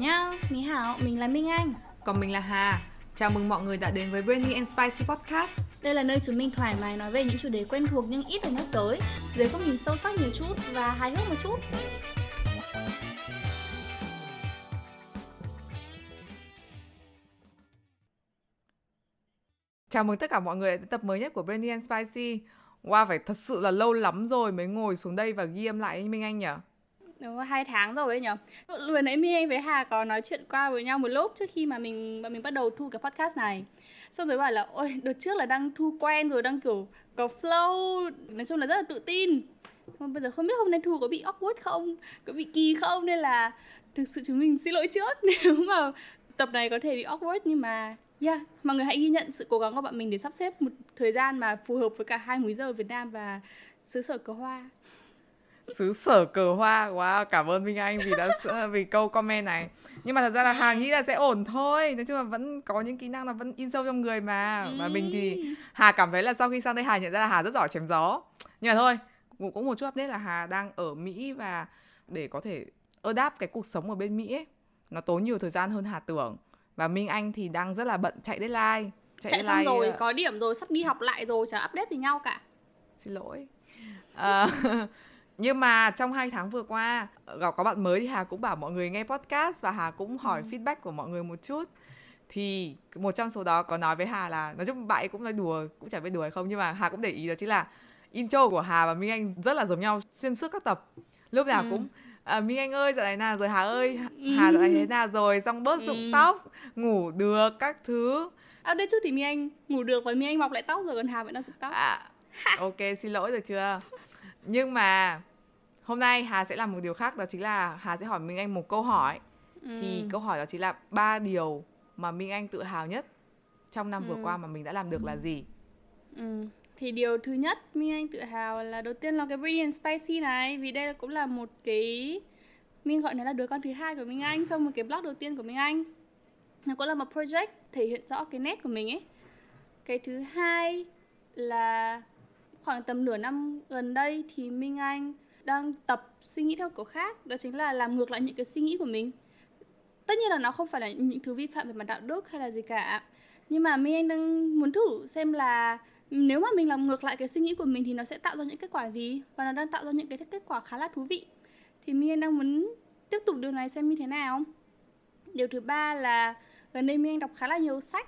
chào nhá, Mỹ Hảo, mình là Minh Anh. Còn mình là Hà. Chào mừng mọi người đã đến với Brandy and Spicy Podcast. Đây là nơi chúng mình thoải mái nói về những chủ đề quen thuộc nhưng ít được nhắc tới, dưới góc nhìn sâu sắc nhiều chút và hài hước một chút. Chào mừng tất cả mọi người đến tập mới nhất của Brandy and Spicy. Wow, phải thật sự là lâu lắm rồi mới ngồi xuống đây và ghi âm lại Minh Anh nhỉ? Đúng rồi, 2 tháng rồi ấy nhỉ. Vừa nãy Minh Anh với Hà có nói chuyện qua với nhau một lúc trước khi mà mình bắt đầu thu cái podcast này. Xong rồi bảo là ôi, đợt trước là đang thu quen rồi, đang kiểu có flow, nói chung là rất là tự tin. Bây giờ không biết hôm nay thu có bị awkward không, có bị kỳ không, nên là thực sự chúng mình xin lỗi trước nếu mà tập này có thể bị awkward, nhưng mà yeah, mọi người hãy ghi nhận sự cố gắng của bọn mình để sắp xếp một thời gian mà phù hợp với cả hai múi giờ Việt Nam và xứ sở cờ hoa. Xứ sở cờ hoa, wow, cảm ơn Minh Anh vì câu comment này. Nhưng mà thật ra là Hà nghĩ là sẽ ổn thôi. Nói chung là vẫn có những kỹ năng là vẫn in sâu trong người mà. Và mình thì Hà cảm thấy là sau khi sang đây Hà nhận ra là Hà rất giỏi chém gió. Nhưng mà thôi, cũng một chút update là Hà đang ở Mỹ, và để có thể adapt cái cuộc sống ở bên Mỹ ấy, nó tốn nhiều thời gian hơn Hà tưởng. Và Minh Anh thì đang rất là bận chạy deadline. Chạy xong deadline rồi, có điểm rồi, sắp đi học lại rồi, chả update gì nhau cả. Xin lỗi. Nhưng mà trong 2 tháng vừa qua, gặp có bạn mới thì Hà cũng bảo mọi người nghe podcast, và Hà cũng hỏi feedback của mọi người một chút. Thì một trong số đó có nói với Hà là, nói chung bạn ấy cũng nói đùa, cũng chả biết đùa hay không, nhưng mà Hà cũng để ý đó chính là intro của Hà và Minh Anh rất là giống nhau xuyên suốt các tập. Lúc nào cũng Minh Anh ơi dạo này nào rồi, Hà ơi Hà dạo này thế nào rồi, xong bớt rụng tóc, ngủ được các thứ. Đây chút thì Minh Anh ngủ được và Minh Anh mọc lại tóc rồi, còn Hà vẫn đang rụng tóc. Ok, xin lỗi rồi chưa. Nhưng mà hôm nay Hà sẽ làm một điều khác, đó chính là Hà sẽ hỏi Minh Anh một câu hỏi. Thì câu hỏi đó chính là 3 điều mà Minh Anh tự hào nhất trong năm vừa qua mà mình đã làm được là gì? Thì điều thứ nhất Minh Anh tự hào là đầu tiên là cái Brilliant Spicy này. Vì đây cũng là một cái, Minh gọi nó là đứa con thứ hai của Minh Anh. Xong một cái blog đầu tiên của Minh Anh, nó cũng là một project thể hiện rõ cái nét của mình ấy. Cái thứ hai là khoảng tầm nửa năm gần đây thì Minh Anh đang tập suy nghĩ theo kiểu khác. Đó chính là làm ngược lại những cái suy nghĩ của mình. Tất nhiên là nó không phải là những thứ vi phạm về mặt đạo đức hay là gì cả, nhưng mà Minh Anh đang muốn thử xem là nếu mà mình làm ngược lại cái suy nghĩ của mình thì nó sẽ tạo ra những kết quả gì. Và nó đang tạo ra những cái kết quả khá là thú vị. Thì Minh Anh đang muốn tiếp tục điều này xem như thế nào. Điều thứ ba là gần đây Minh Anh đọc khá là nhiều sách.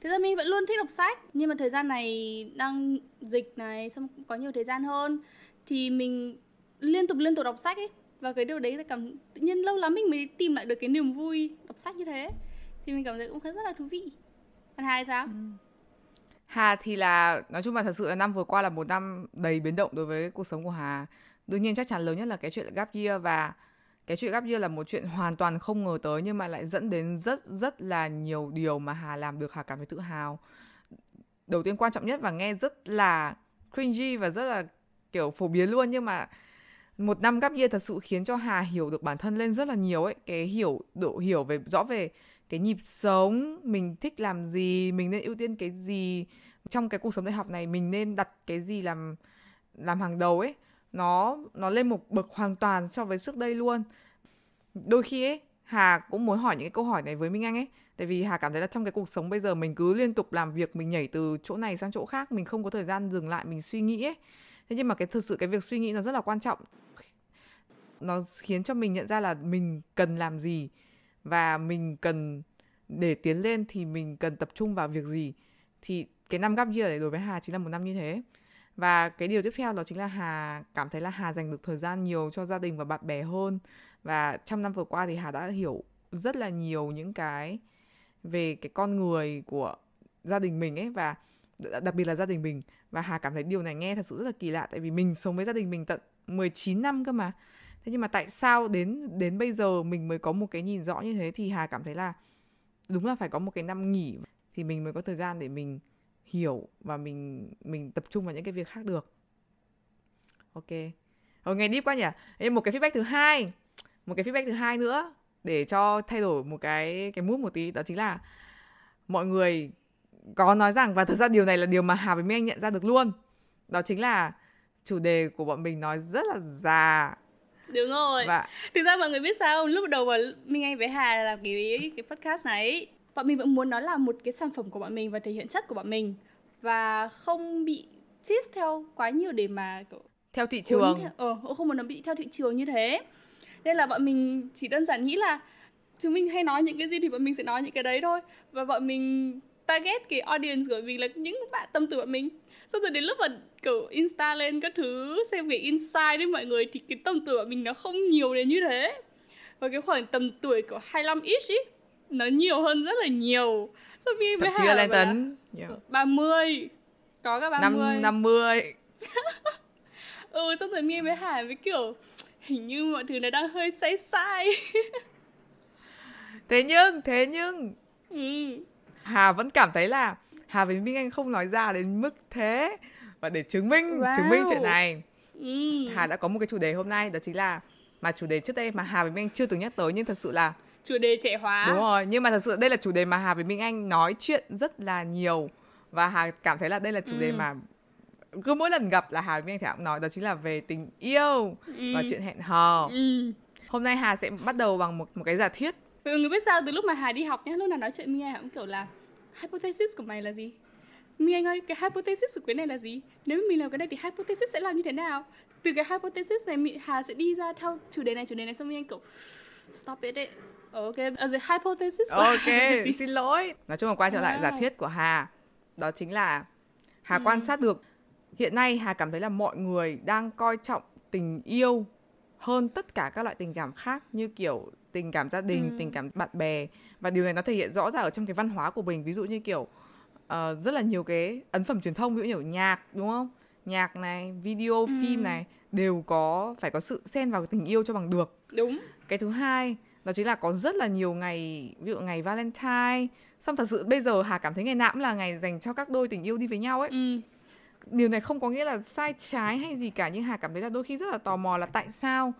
Thực ra Minh vẫn luôn thích đọc sách, nhưng mà thời gian này đang dịch này, xong có nhiều thời gian hơn, thì mình liên tục đọc sách ấy. Và cái điều đấy cảm tự nhiên lâu lắm mình mới tìm lại được cái niềm vui đọc sách như thế. Thì mình cảm thấy cũng rất là thú vị. Còn Hà thì sao? Hà thì là, nói chung là thật sự là năm vừa qua là một năm đầy biến động đối với cuộc sống của Hà. Đương nhiên chắc chắn lớn nhất là cái chuyện gap year, và cái chuyện gap year là một chuyện hoàn toàn không ngờ tới, nhưng mà lại dẫn đến rất là nhiều điều mà Hà làm được. Hà cảm thấy tự hào. Đầu tiên quan trọng nhất và nghe rất là cringy và rất là kiểu phổ biến luôn, nhưng mà một năm gap year thật sự khiến cho Hà hiểu được bản thân lên rất là nhiều ấy. Cái hiểu về rõ về cái nhịp sống, mình thích làm gì, mình nên ưu tiên cái gì trong cái cuộc sống đại học này, mình nên đặt cái gì làm hàng đầu ấy. Nó lên một bậc hoàn toàn so với trước đây luôn. Đôi khi ấy, Hà cũng muốn hỏi những cái câu hỏi này với Minh Anh ấy. Tại vì Hà cảm thấy là trong cái cuộc sống bây giờ mình cứ liên tục làm việc, mình nhảy từ chỗ này sang chỗ khác, mình không có thời gian dừng lại, mình suy nghĩ ấy. Thế nhưng mà cái thực sự cái việc suy nghĩ nó rất là quan trọng. Nó khiến cho mình nhận ra là mình cần làm gì, và mình cần để tiến lên thì mình cần tập trung vào việc gì. Thì cái năm gap year này đối với Hà chính là một năm như thế. Và cái điều tiếp theo đó chính là Hà cảm thấy là Hà dành được thời gian nhiều cho gia đình và bạn bè hơn. Và trong năm vừa qua thì Hà đã hiểu rất là nhiều những cái về cái con người của gia đình mình ấy, và đặc biệt là gia đình mình. Và Hà cảm thấy điều này nghe thật sự rất là kỳ lạ, tại vì mình sống với gia đình mình tận 19 năm cơ mà. Thế nhưng mà tại sao đến bây giờ mình mới có một cái nhìn rõ như thế, thì Hà cảm thấy là đúng là phải có một cái năm nghỉ thì mình mới có thời gian để mình hiểu và mình tập trung vào những cái việc khác được. Ok. Rồi, nghe deep quá nhỉ. Một cái feedback thứ hai nữa để cho thay đổi một cái mood một tí, đó chính là mọi người có nói rằng, và thật ra điều này là điều mà Hà với Minh Anh nhận ra được luôn, đó chính là chủ đề của bọn mình nói rất là già. Đúng rồi. Và... thực ra mọi người biết sao không? Lúc đầu mà Minh Anh với Hà làm cái podcast này, bọn mình vẫn muốn nó là một cái sản phẩm của bọn mình và thể hiện chất của bọn mình, và không bị cheat theo quá nhiều để mà theo thị trường. Không muốn nó bị theo thị trường như thế. Nên là bọn mình chỉ đơn giản nghĩ là chúng mình hay nói những cái gì thì bọn mình sẽ nói những cái đấy thôi. Và bọn mình target cái audience của mình là những bạn tâm từ bọn mình. Xong rồi đến lúc mà kiểu Insta lên các thứ, xem cái insight đấy mọi người, thì cái tầm tuổi bọn mình nó không nhiều đến như thế. Và cái khoảng tầm tuổi của 25-ish ý, nó nhiều hơn rất là nhiều. Xong rồi với Hà là 30, có cả 30 50. Xong rồi mình với Hà với kiểu hình như mọi thứ nó đang hơi sai sai. Thế nhưng Hà vẫn cảm thấy là Hà với Minh Anh không nói ra đến mức thế. Và để chứng minh chuyện này, Hà đã có một cái chủ đề hôm nay. Đó chính là, mà chủ đề trước đây mà Hà với Minh Anh chưa từng nhắc tới, nhưng thật sự là chủ đề trẻ hóa. Đúng rồi, nhưng mà thật sự đây là chủ đề mà Hà với Minh Anh nói chuyện rất là nhiều. Và Hà cảm thấy là đây là chủ đề mà cứ mỗi lần gặp là Hà với Minh Anh thì Hà cũng nói. Đó chính là về tình yêu và chuyện hẹn hò. Hôm nay Hà sẽ bắt đầu bằng một cái giả thuyết. Mọi người biết sao, từ lúc mà Hà đi học nhá, lúc nào nói chuyện Minh Anh Hà cũng kiểu là hypothesis của mày là gì? Minh Anh ơi, cái hypothesis của cái này là gì? Nếu mình làm cái này thì hypothesis sẽ làm như thế nào? Từ cái hypothesis này Hà sẽ đi ra theo chủ đề này, xong Minh Anh kiểu stop it đấy. Ok, the hypothesis của Hà là gì? Xin lỗi. Nói chung là quay trở lại giả thuyết của Hà. Đó chính là Hà quan sát được hiện nay Hà cảm thấy là mọi người đang coi trọng tình yêu hơn tất cả các loại tình cảm khác, như kiểu tình cảm gia đình, tình cảm bạn bè. Và điều này nó thể hiện rõ ràng ở trong cái văn hóa của mình. Ví dụ như kiểu rất là nhiều cái ấn phẩm truyền thông, ví dụ như nhạc, đúng không? Nhạc này, video, phim này đều phải có sự xen vào tình yêu cho bằng được. Đúng. Cái thứ hai đó chính là có rất là nhiều ngày, ví dụ ngày Valentine. Xong thật sự bây giờ Hà cảm thấy ngày nào cũng là ngày dành cho các đôi tình yêu đi với nhau ấy. Điều này không có nghĩa là sai trái hay gì cả, nhưng Hà cảm thấy là đôi khi rất là tò mò là tại sao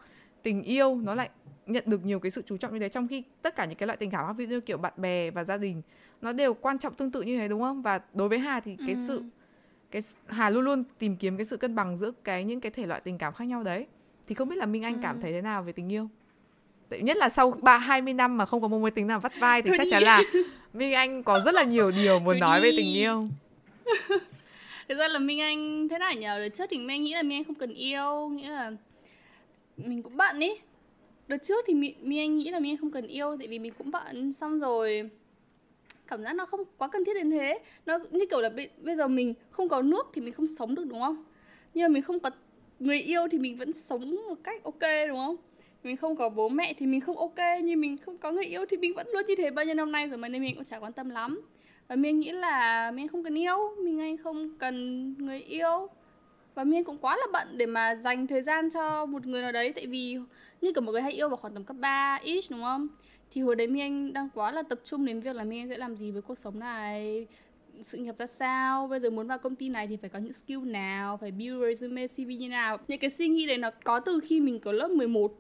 tình yêu nó lại nhận được nhiều cái sự chú trọng như thế, trong khi tất cả những cái loại tình cảm khác, ví dụ như kiểu bạn bè và gia đình, nó đều quan trọng tương tự như thế, đúng không? Và đối với Hà thì Hà luôn luôn tìm kiếm cái sự cân bằng giữa những cái thể loại tình cảm khác nhau đấy. Thì không biết là Minh Anh cảm thấy thế nào về tình yêu? Tại nhất là sau 20 năm mà không có mối tình nào vắt vai thì chắc chắn là Minh Anh có rất là nhiều điều muốn nói về tình yêu. Thực ra là Minh Anh thế này nhờ, đợt trước thì Minh Anh nghĩ là Minh Anh không cần yêu, nghĩa là mình cũng bận ý. Đợt trước thì Minh Anh nghĩ là Minh Anh không cần yêu, tại vì mình cũng bận, xong rồi cảm giác nó không quá cần thiết đến thế. Nó như kiểu là bây giờ mình không có nước thì mình không sống được, đúng không? Nhưng mà mình không có người yêu thì mình vẫn sống một cách ok, đúng không? Mình không có bố mẹ thì mình không ok, nhưng mình không có người yêu thì mình vẫn luôn như thế bao nhiêu năm nay rồi mà, nên mình cũng chả quan tâm lắm. Và Minh Anh nghĩ là Minh Anh không cần yêu, Minh Anh không cần người yêu. Và Minh Anh cũng quá là bận để mà dành thời gian cho một người nào đấy. Tại vì như cả một người hay yêu vào khoảng tầm cấp 3-ish, đúng không? Thì hồi đấy Minh Anh đang quá là tập trung đến việc là Minh Anh sẽ làm gì với cuộc sống này, sự nghiệp ra sao, bây giờ muốn vào công ty này thì phải có những skill nào, phải build resume, CV như nào. Những cái suy nghĩ đấy nó có từ khi mình có lớp 11.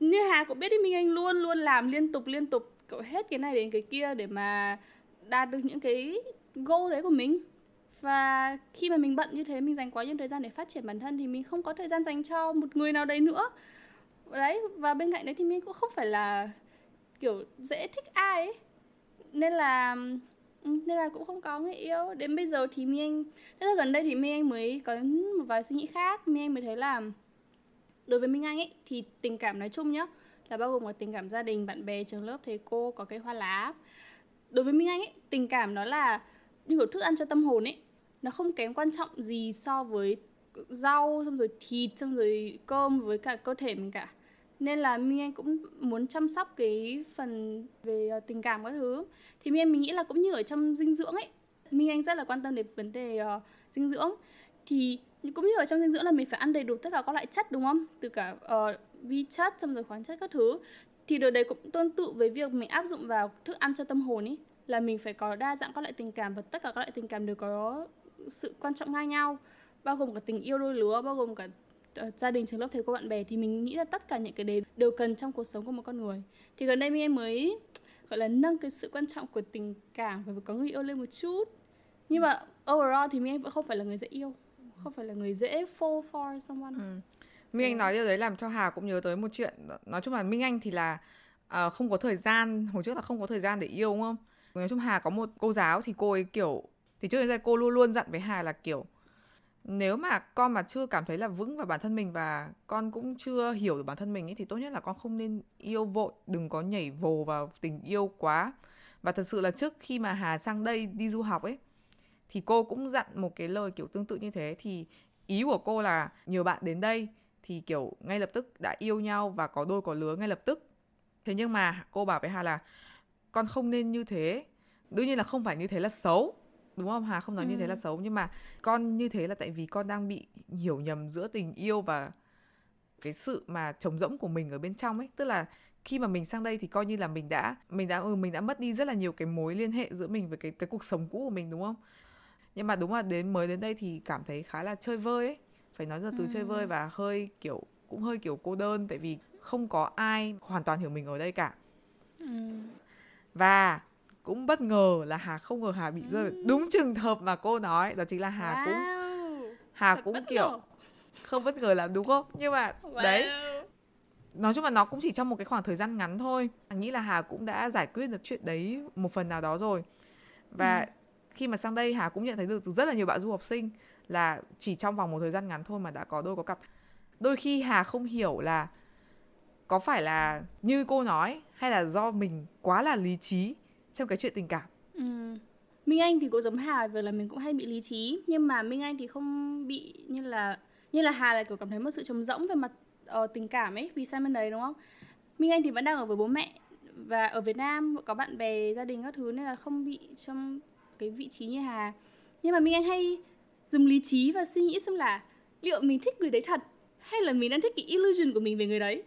Như Hà cũng biết đấy, Minh Anh luôn luôn làm liên tục cậu hết cái này đến cái kia để mà đạt được những cái goal đấy của mình. Và khi mà mình bận như thế, mình dành quá nhiều thời gian để phát triển bản thân thì mình không có thời gian dành cho một người nào đấy nữa. Đấy, và bên cạnh đấy thì mình cũng không phải là kiểu dễ thích ai ấy. Nên là cũng không có người yêu. Đến bây giờ thì Đến gần đây thì Minh Anh mới có một vài suy nghĩ khác. Minh Anh mới thấy là đối với Minh Anh ấy thì tình cảm nói chung nhá, là bao gồm có tình cảm gia đình, bạn bè, trường lớp, thầy cô, có cái hoa lá. Đối với Minh Anh ấy, tình cảm nó là như kiểu thức ăn cho tâm hồn ấy. Nó không kém quan trọng gì so với rau, xong rồi thịt, xong rồi cơm, với cả cơ thể mình cả. Nên là Minh Anh cũng muốn chăm sóc cái phần về tình cảm các thứ. Thì mình nghĩ là cũng như ở trong dinh dưỡng ấy, Minh Anh rất là quan tâm đến vấn đề dinh dưỡng. Thì cũng như ở trong dinh dưỡng là mình phải ăn đầy đủ tất cả các loại chất, đúng không? Từ cả vi chất, xong rồi khoáng chất các thứ. Thì điều đấy cũng tương tự với việc mình áp dụng vào thức ăn cho tâm hồn ấy, là mình phải có đa dạng các loại tình cảm, và tất cả các loại tình cảm đều có sự quan trọng ngang nhau, bao gồm cả tình yêu đôi lứa, bao gồm cả gia đình, trường lớp, thầy cô, bạn bè. Thì mình nghĩ là tất cả những cái đấy đều cần trong cuộc sống của một con người. Thì gần đây mình mới gọi là nâng cái sự quan trọng của tình cảm và có người yêu lên một chút. Nhưng mà overall thì mình vẫn không phải là người dễ yêu, không phải là người dễ fall for someone. Minh Anh nói điều đấy làm cho Hà cũng nhớ tới một chuyện. Nói chung là Minh Anh thì là không có thời gian, hồi trước là không có thời gian để yêu, đúng không? Nói chung Hà có một cô giáo thì cô ấy kiểu, thì trước đến giờ cô luôn luôn dặn với Hà là kiểu nếu mà con mà chưa cảm thấy là vững vào bản thân mình và con cũng chưa hiểu được bản thân mình ấy, thì tốt nhất là con không nên yêu vội, đừng có nhảy vồ vào tình yêu quá. Và thật sự là trước khi mà Hà sang đây đi du học ấy thì cô cũng dặn một cái lời kiểu tương tự như thế. Thì ý của cô là nhiều bạn đến đây thì kiểu ngay lập tức đã yêu nhau và có đôi có lứa ngay lập tức. Thế nhưng mà cô bảo với Hà là con không nên như thế. Đương nhiên là không phải như thế là xấu, đúng không? Hà không nói như thế là xấu, nhưng mà con như thế là tại vì con đang bị hiểu nhầm giữa tình yêu và cái sự mà trống rỗng của mình ở bên trong ấy. Tức là khi mà mình sang đây thì coi như là mình đã mất đi rất là nhiều cái mối liên hệ giữa mình với cái cuộc sống cũ của mình, đúng không? Nhưng mà đúng là mới đến đây thì cảm thấy khá là chơi vơi ấy. Phải nói ra từ chơi vơi và hơi kiểu cô đơn, tại vì không có ai hoàn toàn hiểu mình ở đây cả. Và cũng bất ngờ là Hà không ngờ Hà bị rơi đúng trường hợp mà cô nói, đó chính là Hà cũng kiểu không bất ngờ lắm, đúng không? Nhưng mà đấy, nói chung là nó cũng chỉ trong một cái khoảng thời gian ngắn thôi. Hà nghĩ là Hà cũng đã giải quyết được chuyện đấy một phần nào đó rồi. Và khi mà sang đây Hà cũng nhận thấy được từ rất là nhiều bạn du học sinh là chỉ trong vòng một thời gian ngắn thôi mà đã có đôi có cặp. Đôi khi Hà không hiểu là có phải là như cô nói hay là do mình quá là lý trí trong cái chuyện tình cảm. Minh Anh thì cũng giống Hà, vừa là mình cũng hay bị lý trí, nhưng mà Minh Anh thì không bị như là Hà, là kiểu cảm thấy một sự trống rỗng về mặt tình cảm ấy vì sang bên đấy, đúng không? Minh Anh thì vẫn đang ở với bố mẹ và ở Việt Nam có bạn bè, gia đình các thứ, nên là không bị trong cái vị trí như Hà. Nhưng mà Minh Anh hay dùng lý trí và suy nghĩ xem là liệu mình thích người đấy thật hay là mình đang thích cái illusion của mình về người đấy.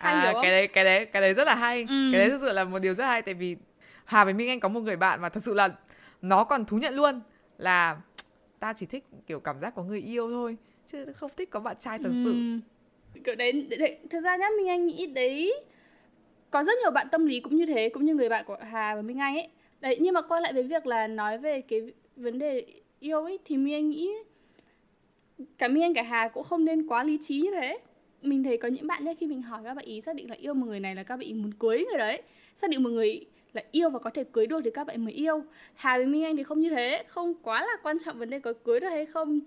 Cái đấy rất là hay. Cái đấy thực sự là một điều rất hay, tại vì Hà với Minh Anh có một người bạn mà thật sự là nó còn thú nhận luôn là ta chỉ thích kiểu cảm giác có người yêu thôi chứ không thích có bạn trai thật sự. Kiểu đấy, thực ra nhá, Minh Anh nghĩ đấy có rất nhiều bạn tâm lý cũng như thế, cũng như người bạn của Hà và Minh Anh ấy. Đấy, nhưng mà quay lại với việc là nói về cái vấn đề yêu ấy, thì Minh Anh nghĩ cả Minh Anh cả Hà cũng không nên quá lý trí như thế. Mình thấy có những bạn ấy khi mình hỏi các bạn ý xác định là yêu một người này là các bạn ý muốn cưới người đấy, xác định một người là yêu và có thể cưới được thì các bạn mới yêu. Hà với Minh Anh thì không như thế, không quá là quan trọng vấn đề có cưới được hay không,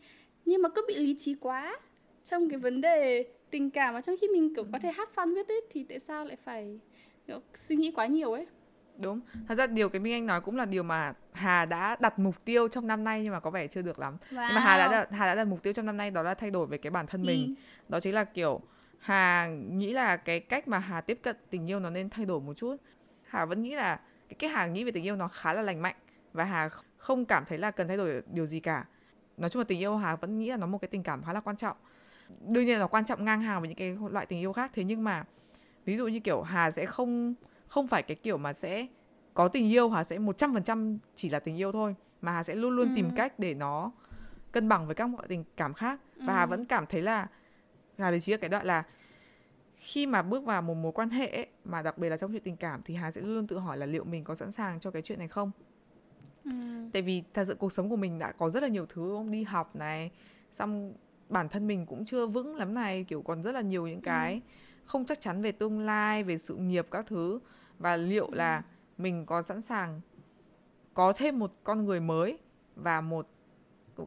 nhưng mà cứ bị lý trí quá trong cái vấn đề tình cảm, mà trong khi mình cũng có thể have fun biết đấy, thì tại sao lại phải suy nghĩ quá nhiều ấy. Đúng, thật ra điều cái Minh Anh nói cũng là điều mà Hà đã đặt mục tiêu trong năm nay nhưng mà có vẻ chưa được lắm. Wow. Nhưng mà Hà đã đặt mục tiêu trong năm nay, đó là thay đổi về cái bản thân mình. Đó chính là kiểu Hà nghĩ là cái cách mà Hà tiếp cận tình yêu nó nên thay đổi một chút. Hà vẫn nghĩ là cái Hà nghĩ về tình yêu nó khá là lành mạnh và Hà không cảm thấy là cần thay đổi điều gì cả. Nói chung là tình yêu Hà vẫn nghĩ là nó một cái tình cảm khá là quan trọng. Đương nhiên là quan trọng ngang hàng với những cái loại tình yêu khác. Thế nhưng mà ví dụ như kiểu Hà sẽ không phải cái kiểu mà sẽ có tình yêu, Hà sẽ 100% chỉ là tình yêu thôi. Mà Hà sẽ luôn luôn tìm cách để nó cân bằng với các mọi tình cảm khác. Và Hà vẫn cảm thấy là Hà lý trí ở cái đoạn là khi mà bước vào một mối quan hệ ấy, mà đặc biệt là trong chuyện tình cảm, thì Hà sẽ luôn luôn tự hỏi là liệu mình có sẵn sàng cho cái chuyện này không. Tại vì thật sự cuộc sống của mình đã có rất là nhiều thứ, không? Đi học này, xong bản thân mình cũng chưa vững lắm này, kiểu còn rất là nhiều những cái không chắc chắn về tương lai, về sự nghiệp các thứ. Và liệu là mình có sẵn sàng có thêm một con người mới và một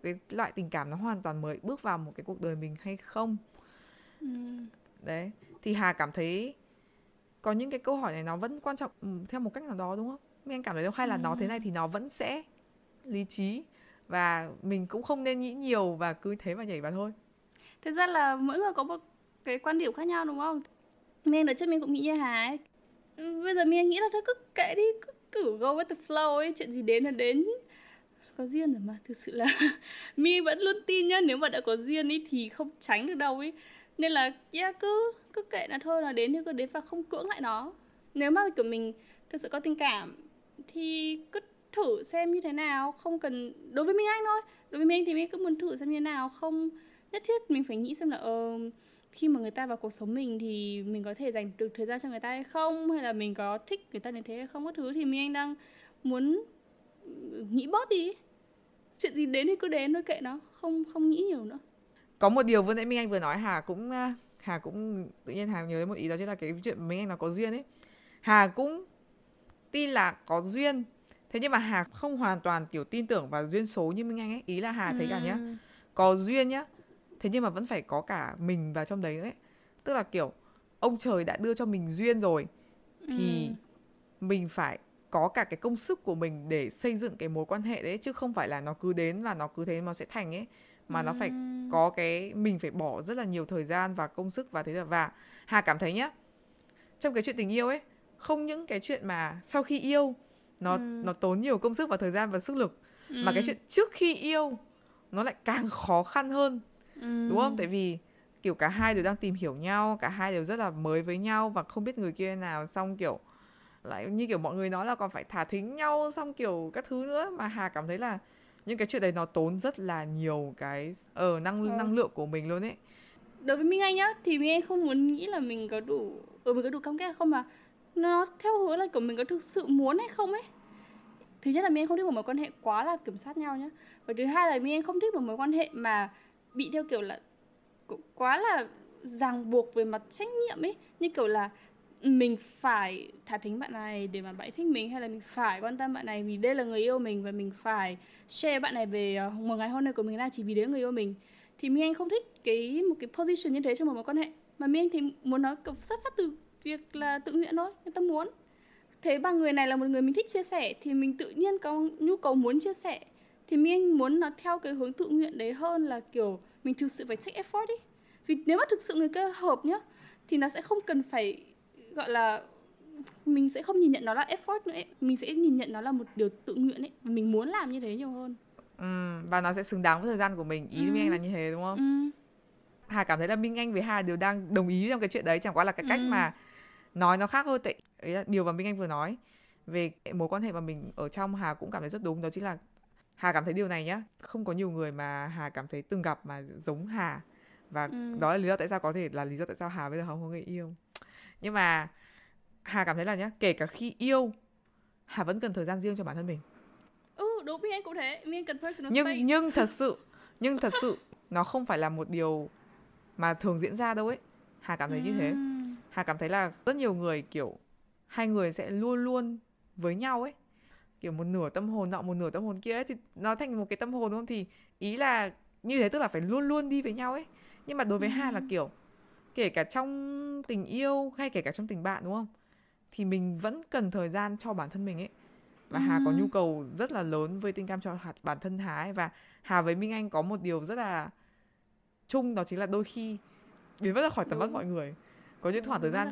cái loại tình cảm nó hoàn toàn mới bước vào một cái cuộc đời mình hay không. Đấy, thì Hà cảm thấy có những cái câu hỏi này nó vẫn quan trọng theo một cách nào đó, đúng không? Mình cảm thấy đâu hay là nó thế này thì nó vẫn sẽ lý trí và mình cũng không nên nghĩ nhiều và cứ thế mà nhảy vào thôi. Thật ra là mỗi người có một cái quan điểm khác nhau, đúng không? Mình đợt trước mình cũng nghĩ như Hà ấy. Bây giờ mình nghĩ là thôi cứ kệ đi, cứ go with the flow ấy, chuyện gì đến là đến, có duyên rồi mà. Thực sự là mình vẫn luôn tin nhá, nếu mà đã có duyên ấy thì không tránh được đâu ấy. Nên là cứ kệ là thôi, là đến thì cứ đến và không cưỡng lại nó. Nếu mà kiểu mình thực sự có tình cảm thì cứ thử xem như thế nào, không cần, đối với Minh Anh thôi. Đối với mình thì mình cứ muốn thử xem như thế nào, không nhất thiết mình phải nghĩ xem là khi mà người ta vào cuộc sống mình thì mình có thể dành được thời gian cho người ta hay không, hay là mình có thích người ta đến thế hay không, các thứ. Thì mình anh đang muốn nghĩ bớt đi, chuyện gì đến thì cứ đến thôi, kệ nó, không nghĩ nhiều nữa. Có một điều vừa nãy Minh Anh vừa nói, Hà cũng tự nhiên Hà nhớ đến một ý, đó chính là cái chuyện Minh Anh nó có duyên ấy. Hà cũng tin là có duyên, thế nhưng mà Hà không hoàn toàn kiểu tin tưởng vào duyên số như Minh Anh ấy. Ý là Hà thấy cả nhá, có duyên nhá, thế nhưng mà vẫn phải có cả mình vào trong đấy nữa ấy. Tức là kiểu ông trời đã đưa cho mình duyên rồi thì mình phải có cả cái công sức của mình để xây dựng cái mối quan hệ đấy, chứ không phải là nó cứ đến và nó cứ thế nó sẽ thành ấy, mà nó phải có cái mình phải bỏ rất là nhiều thời gian và công sức. Và thế là và Hà cảm thấy nhá, trong cái chuyện tình yêu ấy, không những cái chuyện mà sau khi yêu nó tốn nhiều công sức và thời gian và sức lực, mà cái chuyện trước khi yêu nó lại càng khó khăn hơn, đúng không? Tại vì kiểu cả hai đều đang tìm hiểu nhau, cả hai đều rất là mới với nhau và không biết người kia nào, xong kiểu lại như kiểu mọi người nói là còn phải thả thính nhau, xong kiểu các thứ nữa. Mà Hà cảm thấy là những cái chuyện đấy nó tốn rất là nhiều cái năng lượng của mình luôn ấy. Đối với Minh Anh nhá, thì Minh Anh không muốn nghĩ là mình có đủ mình có đủ cam kết hay không, mà nó theo hướng là kiểu mình có thực sự muốn hay không ấy. Thứ nhất là Minh Anh không thích một mối quan hệ quá là kiểm soát nhau nhá. Và thứ hai là Minh Anh không thích một mối quan hệ mà bị theo kiểu là quá là ràng buộc về mặt trách nhiệm ấy, như kiểu là mình phải thả thính bạn này để mà bạn ấy thích mình, hay là mình phải quan tâm bạn này vì đây là người yêu mình, và mình phải share bạn này về một ngày hôm nay của mình ra chỉ vì đấy người yêu mình. Thì Minh Anh không thích một cái position như thế trong một mối quan hệ, mà Minh Anh thì muốn nó xuất phát từ việc là tự nguyện thôi, người ta muốn. Thế bằng người này là một người mình thích chia sẻ thì mình tự nhiên có nhu cầu muốn chia sẻ, thì Minh Anh muốn nó theo cái hướng tự nguyện đấy hơn là kiểu mình thực sự phải take effort ý. Vì nếu mà thực sự người kia hợp nhá, thì nó sẽ không cần phải gọi là, mình sẽ không nhìn nhận nó là effort nữa ấy. Mình sẽ nhìn nhận nó là một điều tự nguyện ấy. Mình muốn làm như thế nhiều hơn. Và nó sẽ xứng đáng với thời gian của mình. Ý Minh Anh là như thế đúng không? Hà cảm thấy là Minh Anh với Hà đều đang đồng ý trong cái chuyện đấy, chẳng qua là cái cách mà nói nó khác thôi. Tại điều mà Minh Anh vừa nói về mối quan hệ mà mình ở trong, Hà cũng cảm thấy rất đúng. Đó chính là Hà cảm thấy điều này nhá, không có nhiều người mà Hà cảm thấy từng gặp mà giống Hà. Và đó là lý do tại sao, có thể là lý do tại sao Hà bây giờ không có người yêu. Nhưng mà Hà cảm thấy là nhá, kể cả khi yêu, Hà vẫn cần thời gian riêng cho bản thân mình. Đúng, mình cũng thế, mình cần personal space. Nhưng thật sự nó không phải là một điều mà thường diễn ra đâu ấy. Hà cảm thấy như thế. Hà cảm thấy là rất nhiều người kiểu hai người sẽ luôn luôn với nhau ấy, kiểu một nửa tâm hồn nọ một nửa tâm hồn kia ấy, thì nó thành một cái tâm hồn không, thì ý là như thế, tức là phải luôn luôn đi với nhau ấy. Nhưng mà đối với Hà là kiểu kể cả trong tình yêu hay kể cả trong tình bạn đúng không, thì mình vẫn cần thời gian cho bản thân mình ấy. Và Hà có nhu cầu rất là lớn với tình cảm cho bản thân Hà ấy. Và Hà với Minh Anh có một điều rất là chung, đó chính là đôi khi biến mất ra khỏi tầm mắt mọi người. Có những khoảng thời gian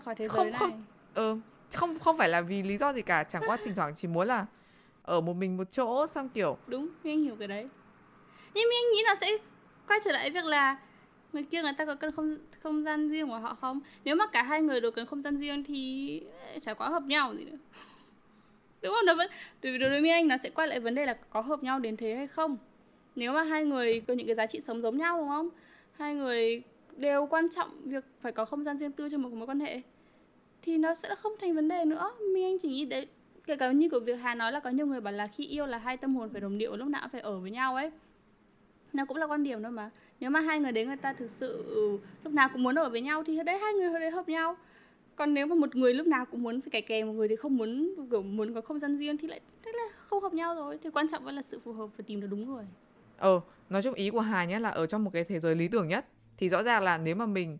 không phải là vì lý do gì cả, chẳng qua thỉnh thoảng chỉ muốn là ở một mình một chỗ, xong kiểu đúng, Minh Anh hiểu cái đấy. Nhưng Minh Anh nghĩ là sẽ quay trở lại việc là người kia người ta có cần không gian riêng của họ không. Nếu mà cả hai người đều cần không gian riêng thì chả quá hợp nhau gì nữa, đúng không? Nó vẫn đối với Minh Anh nó sẽ quay lại vấn đề là có hợp nhau đến thế hay không. Nếu mà hai người có những cái giá trị sống giống nhau đúng không, hai người đều quan trọng việc phải có không gian riêng tư trong một mối quan hệ, thì nó sẽ không thành vấn đề nữa. Minh Anh chỉ nghĩ đấy, kể cả như của việc Hà nói là có nhiều người bảo là khi yêu là hai tâm hồn phải đồng điệu, lúc nào phải ở với nhau ấy, nó cũng là quan điểm thôi mà. Nếu mà hai người đấy người ta thực sự lúc nào cũng muốn ở với nhau thì đấy, hai người đấy hợp nhau. Còn nếu mà một người lúc nào cũng muốn phải cày kè, một người thì không muốn, kiểu muốn có không gian riêng, thì lại tức là không hợp nhau rồi. Thì quan trọng vẫn là sự phù hợp và tìm được đúng người. Nói chung ý của Hà nhé là ở trong một cái thế giới lý tưởng nhất thì rõ ràng là nếu mà mình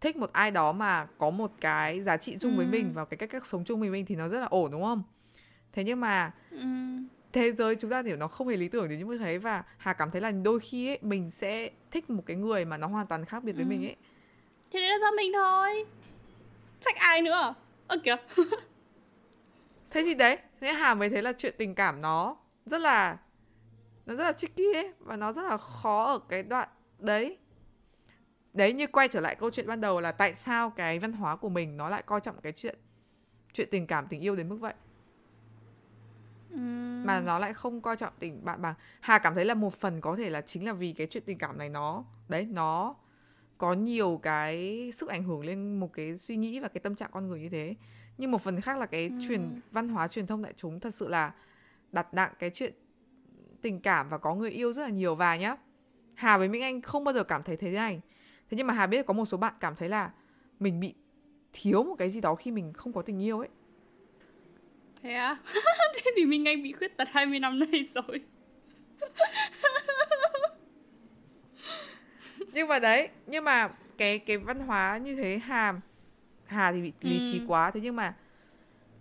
thích một ai đó mà có một cái giá trị chung với mình và cái cách sống chung với mình thì nó rất là ổn đúng không? Thế nhưng mà thế giới chúng ta thì nó không hề lý tưởng thì như thế. Và Hà cảm thấy là đôi khi ấy, mình sẽ thích một cái người mà nó hoàn toàn khác biệt với mình ấy. Thì đấy là do mình thôi, trách ai nữa. Kìa. Thế thì đấy, thế Hà mới thấy là chuyện tình cảm nó rất là tricky ấy, và nó rất là khó ở cái đoạn đấy. Đấy, như quay trở lại câu chuyện ban đầu là tại sao cái văn hóa của mình nó lại coi trọng cái chuyện tình cảm, tình yêu đến mức vậy. Mà nó lại không coi trọng tình bạn bằng. Hà cảm thấy là một phần có thể là chính là vì cái chuyện tình cảm này nó có nhiều cái sức ảnh hưởng lên một cái suy nghĩ và cái tâm trạng con người như thế. Nhưng một phần khác là cái văn hóa truyền thông đại chúng thật sự là đặt nặng cái chuyện tình cảm và có người yêu rất là nhiều. Và nhá, Hà với Minh Anh không bao giờ cảm thấy thế này. Thế nhưng mà Hà biết có một số bạn cảm thấy là mình bị thiếu một cái gì đó khi mình không có tình yêu ấy. Thế à? Thế thì Minh Anh bị khuyết tật 20 năm nay rồi. Nhưng mà đấy, nhưng mà cái văn hóa như thế, Hà thì bị lý trí quá. Thế nhưng mà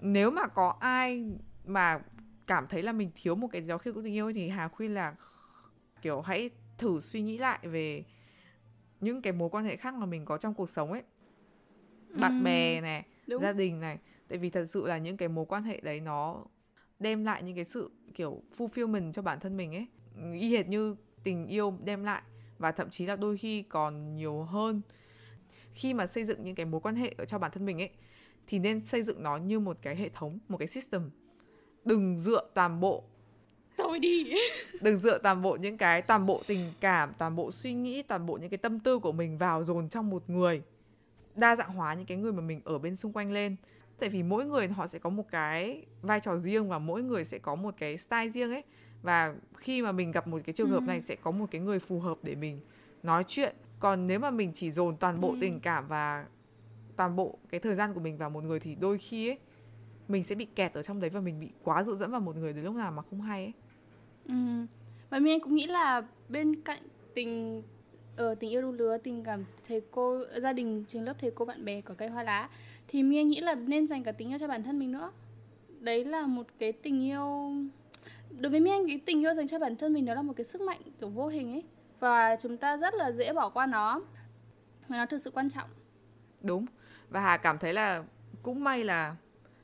nếu mà có ai mà cảm thấy là mình thiếu một cái gì đó khi có tình yêu thì Hà khuyên là kiểu hãy thử suy nghĩ lại về những cái mối quan hệ khác mà mình có trong cuộc sống ấy. Bạn bè này, đúng, gia đình này. Tại vì thật sự là những cái mối quan hệ đấy nó đem lại những cái sự kiểu fulfillment cho bản thân mình ấy, y hệt như tình yêu đem lại, và thậm chí là đôi khi còn nhiều hơn. Khi mà xây dựng những cái mối quan hệ ở cho bản thân mình ấy thì nên xây dựng nó như một cái hệ thống, một cái system. Đừng dựa toàn bộ những cái toàn bộ tình cảm, toàn bộ suy nghĩ, toàn bộ những cái tâm tư của mình vào dồn trong một người. Đa dạng hóa những cái người mà mình ở bên xung quanh lên. Tại vì mỗi người họ sẽ có một cái vai trò riêng và mỗi người sẽ có một cái style riêng ấy. Và khi mà mình gặp một cái trường hợp này sẽ có một cái người phù hợp để mình nói chuyện. Còn nếu mà mình chỉ dồn toàn bộ tình cảm và toàn bộ cái thời gian của mình vào một người thì đôi khi ấy mình sẽ bị kẹt ở trong đấy và mình bị quá dựa dẫm vào một người đến lúc nào mà không hay ấy. Và mình cũng nghĩ là bên cạnh tình yêu đu lứa, tình cảm thầy cô, gia đình, trường lớp, thầy cô, bạn bè, của cây hoa lá, thì mình nghĩ là nên dành cả tình yêu cho bản thân mình nữa. Đấy là một cái tình yêu, đối với mình cái tình yêu dành cho bản thân mình đó là một cái sức mạnh kiểu vô hình ấy, và chúng ta rất là dễ bỏ qua nó, và nó thực sự quan trọng. Đúng. Và Hà cảm thấy là cũng may là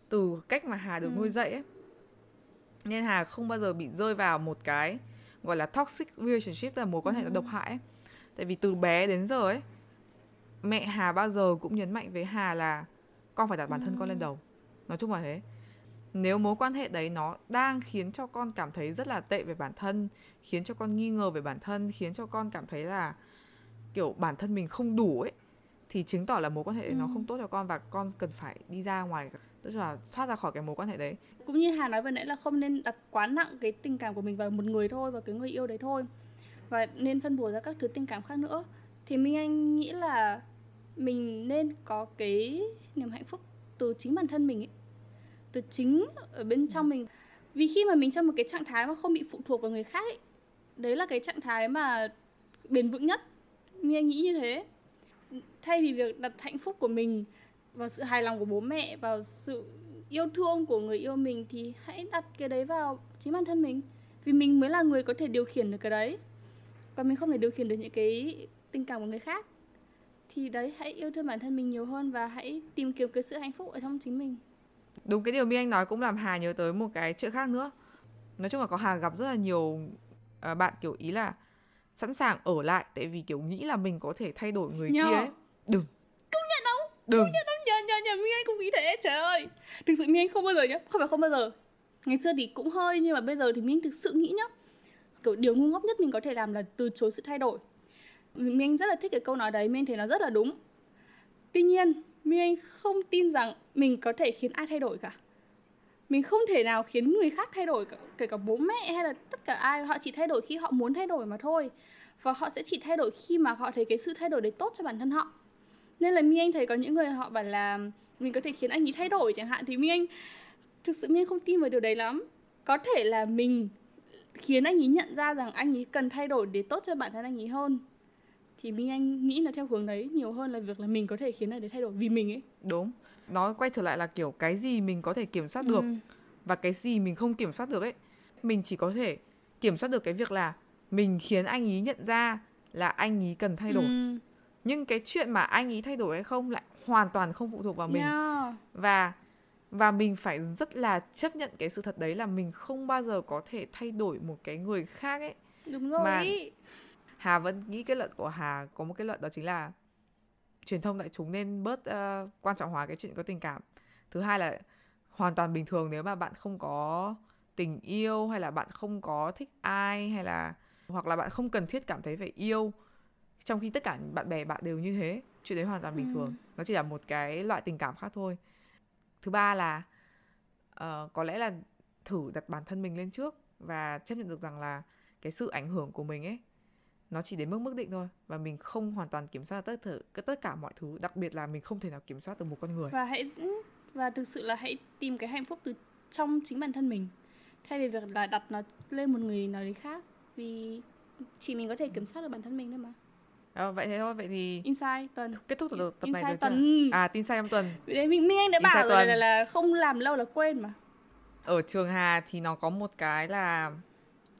từ cách mà Hà được nuôi dạy ấy, nên Hà không bao giờ bị rơi vào một cái gọi là toxic relationship, là mối quan hệ độc hại ấy. Tại vì từ bé đến giờ ấy, mẹ Hà bao giờ cũng nhấn mạnh với Hà là con phải đặt bản thân con lên đầu. Nói chung là thế. Nếu mối quan hệ đấy nó đang khiến cho con cảm thấy rất là tệ về bản thân, khiến cho con nghi ngờ về bản thân, khiến cho con cảm thấy là kiểu bản thân mình không đủ ấy, thì chứng tỏ là mối quan hệ đấy nó không tốt cho con, và con cần phải đi ra ngoài, tức là thoát ra khỏi cái mối quan hệ đấy. Cũng như Hà nói vừa nãy là không nên đặt quá nặng cái tình cảm của mình vào một người thôi, vào cái người yêu đấy thôi, và nên phân bổ ra các thứ tình cảm khác nữa. Thì Minh Anh nghĩ là mình nên có cái niềm hạnh phúc từ chính bản thân mình ấy, từ chính ở bên trong mình. Vì khi mà mình trong một cái trạng thái mà không bị phụ thuộc vào người khác ấy, đấy là cái trạng thái mà bền vững nhất. Minh Anh nghĩ như thế. Thay vì việc đặt hạnh phúc của mình vào sự hài lòng của bố mẹ, vào sự yêu thương của người yêu mình, thì hãy đặt cái đấy vào chính bản thân mình. Vì mình mới là người có thể điều khiển được cái đấy, còn mình không thể điều khiển được những cái tình cảm của người khác. Thì đấy, hãy yêu thương bản thân mình nhiều hơn và hãy tìm kiếm cái sự hạnh phúc ở trong chính mình. Đúng, cái điều Minh Anh nói cũng làm Hà nhớ tới một cái chuyện khác nữa. Nói chung là có Hà gặp rất là nhiều bạn kiểu ý là sẵn sàng ở lại, tại vì kiểu nghĩ là mình có thể thay đổi người kia ấy. Đừng. Công nhận không? Đừng. Công nhận không? Nhờ Minh Anh cũng nghĩ thế. Trời ơi, thực sự Minh Anh không bao giờ nhá, không phải không bao giờ, ngày xưa thì cũng hơi, nhưng mà bây giờ thì Minh Anh thực sự nghĩ nhá, kiểu điều ngu ngốc nhất mình có thể làm là từ chối sự thay đổi. Minh Anh rất là thích cái câu nói đấy, Minh Anh thấy nó rất là đúng. Tuy nhiên, Minh Anh không tin rằng mình có thể khiến ai thay đổi cả. Mình không thể nào khiến người khác thay đổi cả, kể cả bố mẹ hay là tất cả ai. Họ chỉ thay đổi khi họ muốn thay đổi mà thôi, và họ sẽ chỉ thay đổi khi mà họ thấy cái sự thay đổi đấy tốt cho bản thân họ. Nên là Minh Anh thấy có những người họ bảo là mình có thể khiến anh ấy thay đổi chẳng hạn, thì Minh Anh thực sự Minh Anh không tin vào điều đấy lắm. Có thể là mình khiến anh ấy nhận ra rằng anh ấy cần thay đổi để tốt cho bản thân anh ấy hơn, thì Minh Anh nghĩ là theo hướng đấy nhiều hơn là việc là mình có thể khiến anh ấy thay đổi vì mình ấy. Đúng, nó quay trở lại là kiểu cái gì mình có thể kiểm soát được và cái gì mình không kiểm soát được ấy. Mình chỉ có thể kiểm soát được cái việc là mình khiến anh ấy nhận ra là anh ấy cần thay đổi. Nhưng cái chuyện mà anh ấy thay đổi hay không lại hoàn toàn không phụ thuộc vào mình. Và mình phải rất là chấp nhận cái sự thật đấy là mình không bao giờ có thể thay đổi một cái người khác ấy. Đúng rồi. Mà Hà vẫn nghĩ cái luận của Hà có một cái luận, đó chính là truyền thông đại chúng nên bớt quan trọng hóa cái chuyện có tình cảm. Thứ hai là hoàn toàn bình thường nếu mà bạn không có tình yêu, hay là bạn không có thích ai, hay là hoặc là bạn không cần thiết cảm thấy phải yêu, trong khi tất cả bạn bè bạn đều như thế. Chuyện đấy hoàn toàn bình thường, nó chỉ là một cái loại tình cảm khác thôi. Thứ ba là có lẽ là thử đặt bản thân mình lên trước và chấp nhận được rằng là cái sự ảnh hưởng của mình ấy nó chỉ đến mức định thôi, và mình không hoàn toàn kiểm soát tất cả mọi thứ, đặc biệt là mình không thể nào kiểm soát được một con người. Và thực sự là hãy tìm cái hạnh phúc từ trong chính bản thân mình, thay vì việc là đặt nó lên một người nào đấy khác, vì chỉ mình có thể kiểm soát được bản thân mình thôi mà. Vậy thế thôi, vậy thì Inside tuần kết thúc tập này được chưa? Tin sai 5 tuần. Đấy, mình anh đã bảo rồi là không làm lâu là quên mà. Ở Trường Hà thì nó có một cái là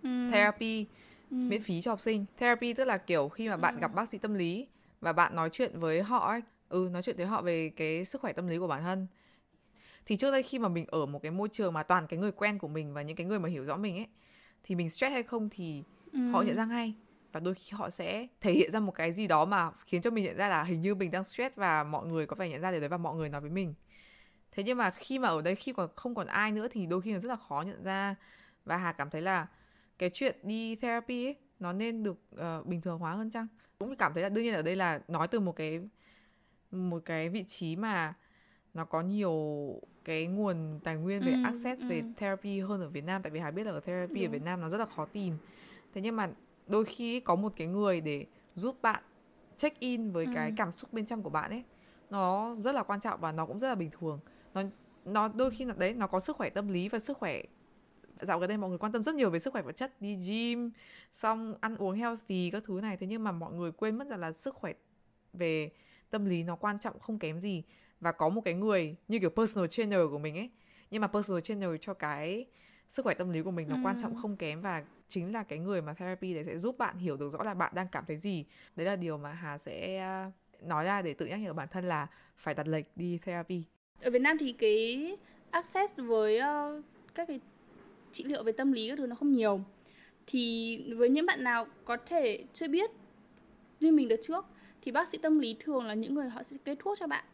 therapy miễn phí cho học sinh. Therapy tức là kiểu khi mà bạn gặp bác sĩ tâm lý và bạn nói chuyện với họ ấy, nói chuyện với họ về cái sức khỏe tâm lý của bản thân. Thì trước đây khi mà mình ở một cái môi trường mà toàn cái người quen của mình và những cái người mà hiểu rõ mình ấy, thì mình stress hay không thì họ nhận ra ngay. Và đôi khi họ sẽ thể hiện ra một cái gì đó mà khiến cho mình nhận ra là hình như mình đang stress, và mọi người có phải nhận ra điều đấy và mọi người nói với mình. Thế nhưng mà khi mà ở đây, khi còn không còn ai nữa thì đôi khi nó rất là khó nhận ra. Và Hà cảm thấy là cái chuyện đi therapy ấy, nó nên được bình thường hóa hơn chăng? Cũng cảm thấy là đương nhiên ở đây là nói từ một cái vị trí mà nó có nhiều cái nguồn tài nguyên về access về therapy hơn ở Việt Nam. Tại vì Hà biết là ở therapy ở Việt Nam nó rất là khó tìm. Thế nhưng mà đôi khi có một cái người để giúp bạn check in với cái cảm xúc bên trong của bạn ấy, nó rất là quan trọng và nó cũng rất là bình thường. Nó đôi khi là đấy, nó có sức khỏe tâm lý và sức khỏe. Dạo gần đây mọi người quan tâm rất nhiều về sức khỏe vật chất, đi gym, xong ăn uống healthy các thứ này. Thế nhưng mà mọi người quên mất rằng là sức khỏe về tâm lý nó quan trọng không kém gì. Và có một cái người như kiểu personal trainer của mình ấy, nhưng mà personal trainer cho cái sức khỏe tâm lý của mình nó quan trọng không kém, và chính là cái người mà therapy đấy sẽ giúp bạn hiểu được rõ là bạn đang cảm thấy gì. Đấy là điều mà Hà sẽ nói ra để tự nhắc nhở bản thân là phải đặt lịch đi therapy. Ở Việt Nam thì cái access với các cái trị liệu về tâm lý các thứ nó không nhiều. Thì với những bạn nào có thể chưa biết như mình đợt trước, thì bác sĩ tâm lý thường là những người họ sẽ kê thuốc cho bạn,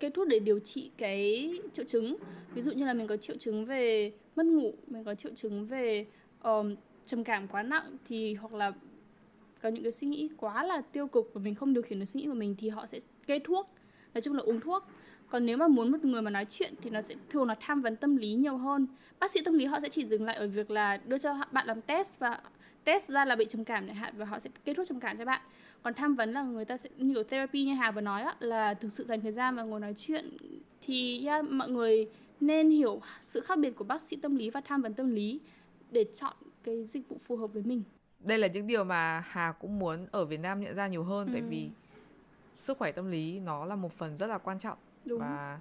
kê thuốc để điều trị cái triệu chứng. Ví dụ như là mình có triệu chứng về mất ngủ, mình có triệu chứng về trầm cảm quá nặng, thì hoặc là có những cái suy nghĩ quá là tiêu cực và mình không điều khiển được suy nghĩ của mình, thì họ sẽ kê thuốc, nói chung là uống thuốc. Còn nếu mà muốn một người mà nói chuyện thì nó sẽ thường là tham vấn tâm lý nhiều hơn. Bác sĩ tâm lý họ sẽ chỉ dừng lại ở việc là đưa cho bạn làm test, và test ra là bị trầm cảm chẳng hạn, và họ sẽ kê thuốc trầm cảm cho bạn. Còn tham vấn là người ta sẽ như ở therapy như Hà vừa nói á, là thực sự dành thời gian và ngồi nói chuyện. Thì mọi người nên hiểu sự khác biệt của bác sĩ tâm lý và tham vấn tâm lý để chọn cái dịch vụ phù hợp với mình. Đây là những điều mà Hà cũng muốn ở Việt Nam nhận ra nhiều hơn, tại vì sức khỏe tâm lý nó là một phần rất là quan trọng. Đúng. Và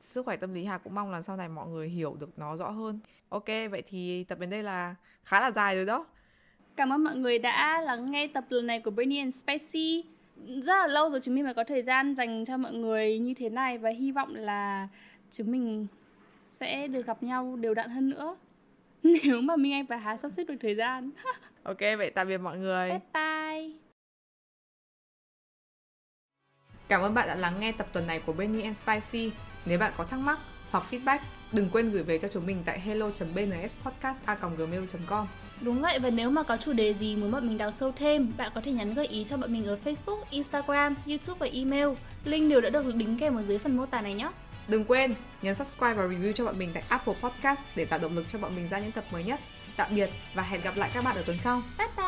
sức khỏe tâm lý Hà cũng mong là sau này mọi người hiểu được nó rõ hơn. Ok, vậy thì tập đến đây là khá là dài rồi đó. Cảm ơn mọi người đã lắng nghe tập lần này của Brandy and Spicy. Rất là lâu rồi chúng mình mới có thời gian dành cho mọi người như thế này, và hy vọng là chúng mình sẽ được gặp nhau đều đặn hơn nữa, nếu mà Minh Anh và Hà sắp xếp được thời gian. Ok, vậy tạm biệt mọi người. Bye bye. Cảm ơn bạn đã lắng nghe tập tuần này của Brandy and Spicy. Nếu bạn có thắc mắc hoặc feedback, đừng quên gửi về cho chúng mình tại hello.bnspodcast@gmail.com. Đúng vậy, và nếu mà có chủ đề gì muốn bọn mình đào sâu thêm, bạn có thể nhắn gợi ý cho bọn mình ở Facebook, Instagram, YouTube và email. Link đều đã được đính kèm ở dưới phần mô tả này nhé. Đừng quên nhấn subscribe và review cho bọn mình tại Apple Podcast để tạo động lực cho bọn mình ra những tập mới nhất. Tạm biệt và hẹn gặp lại các bạn ở tuần sau. Bye bye.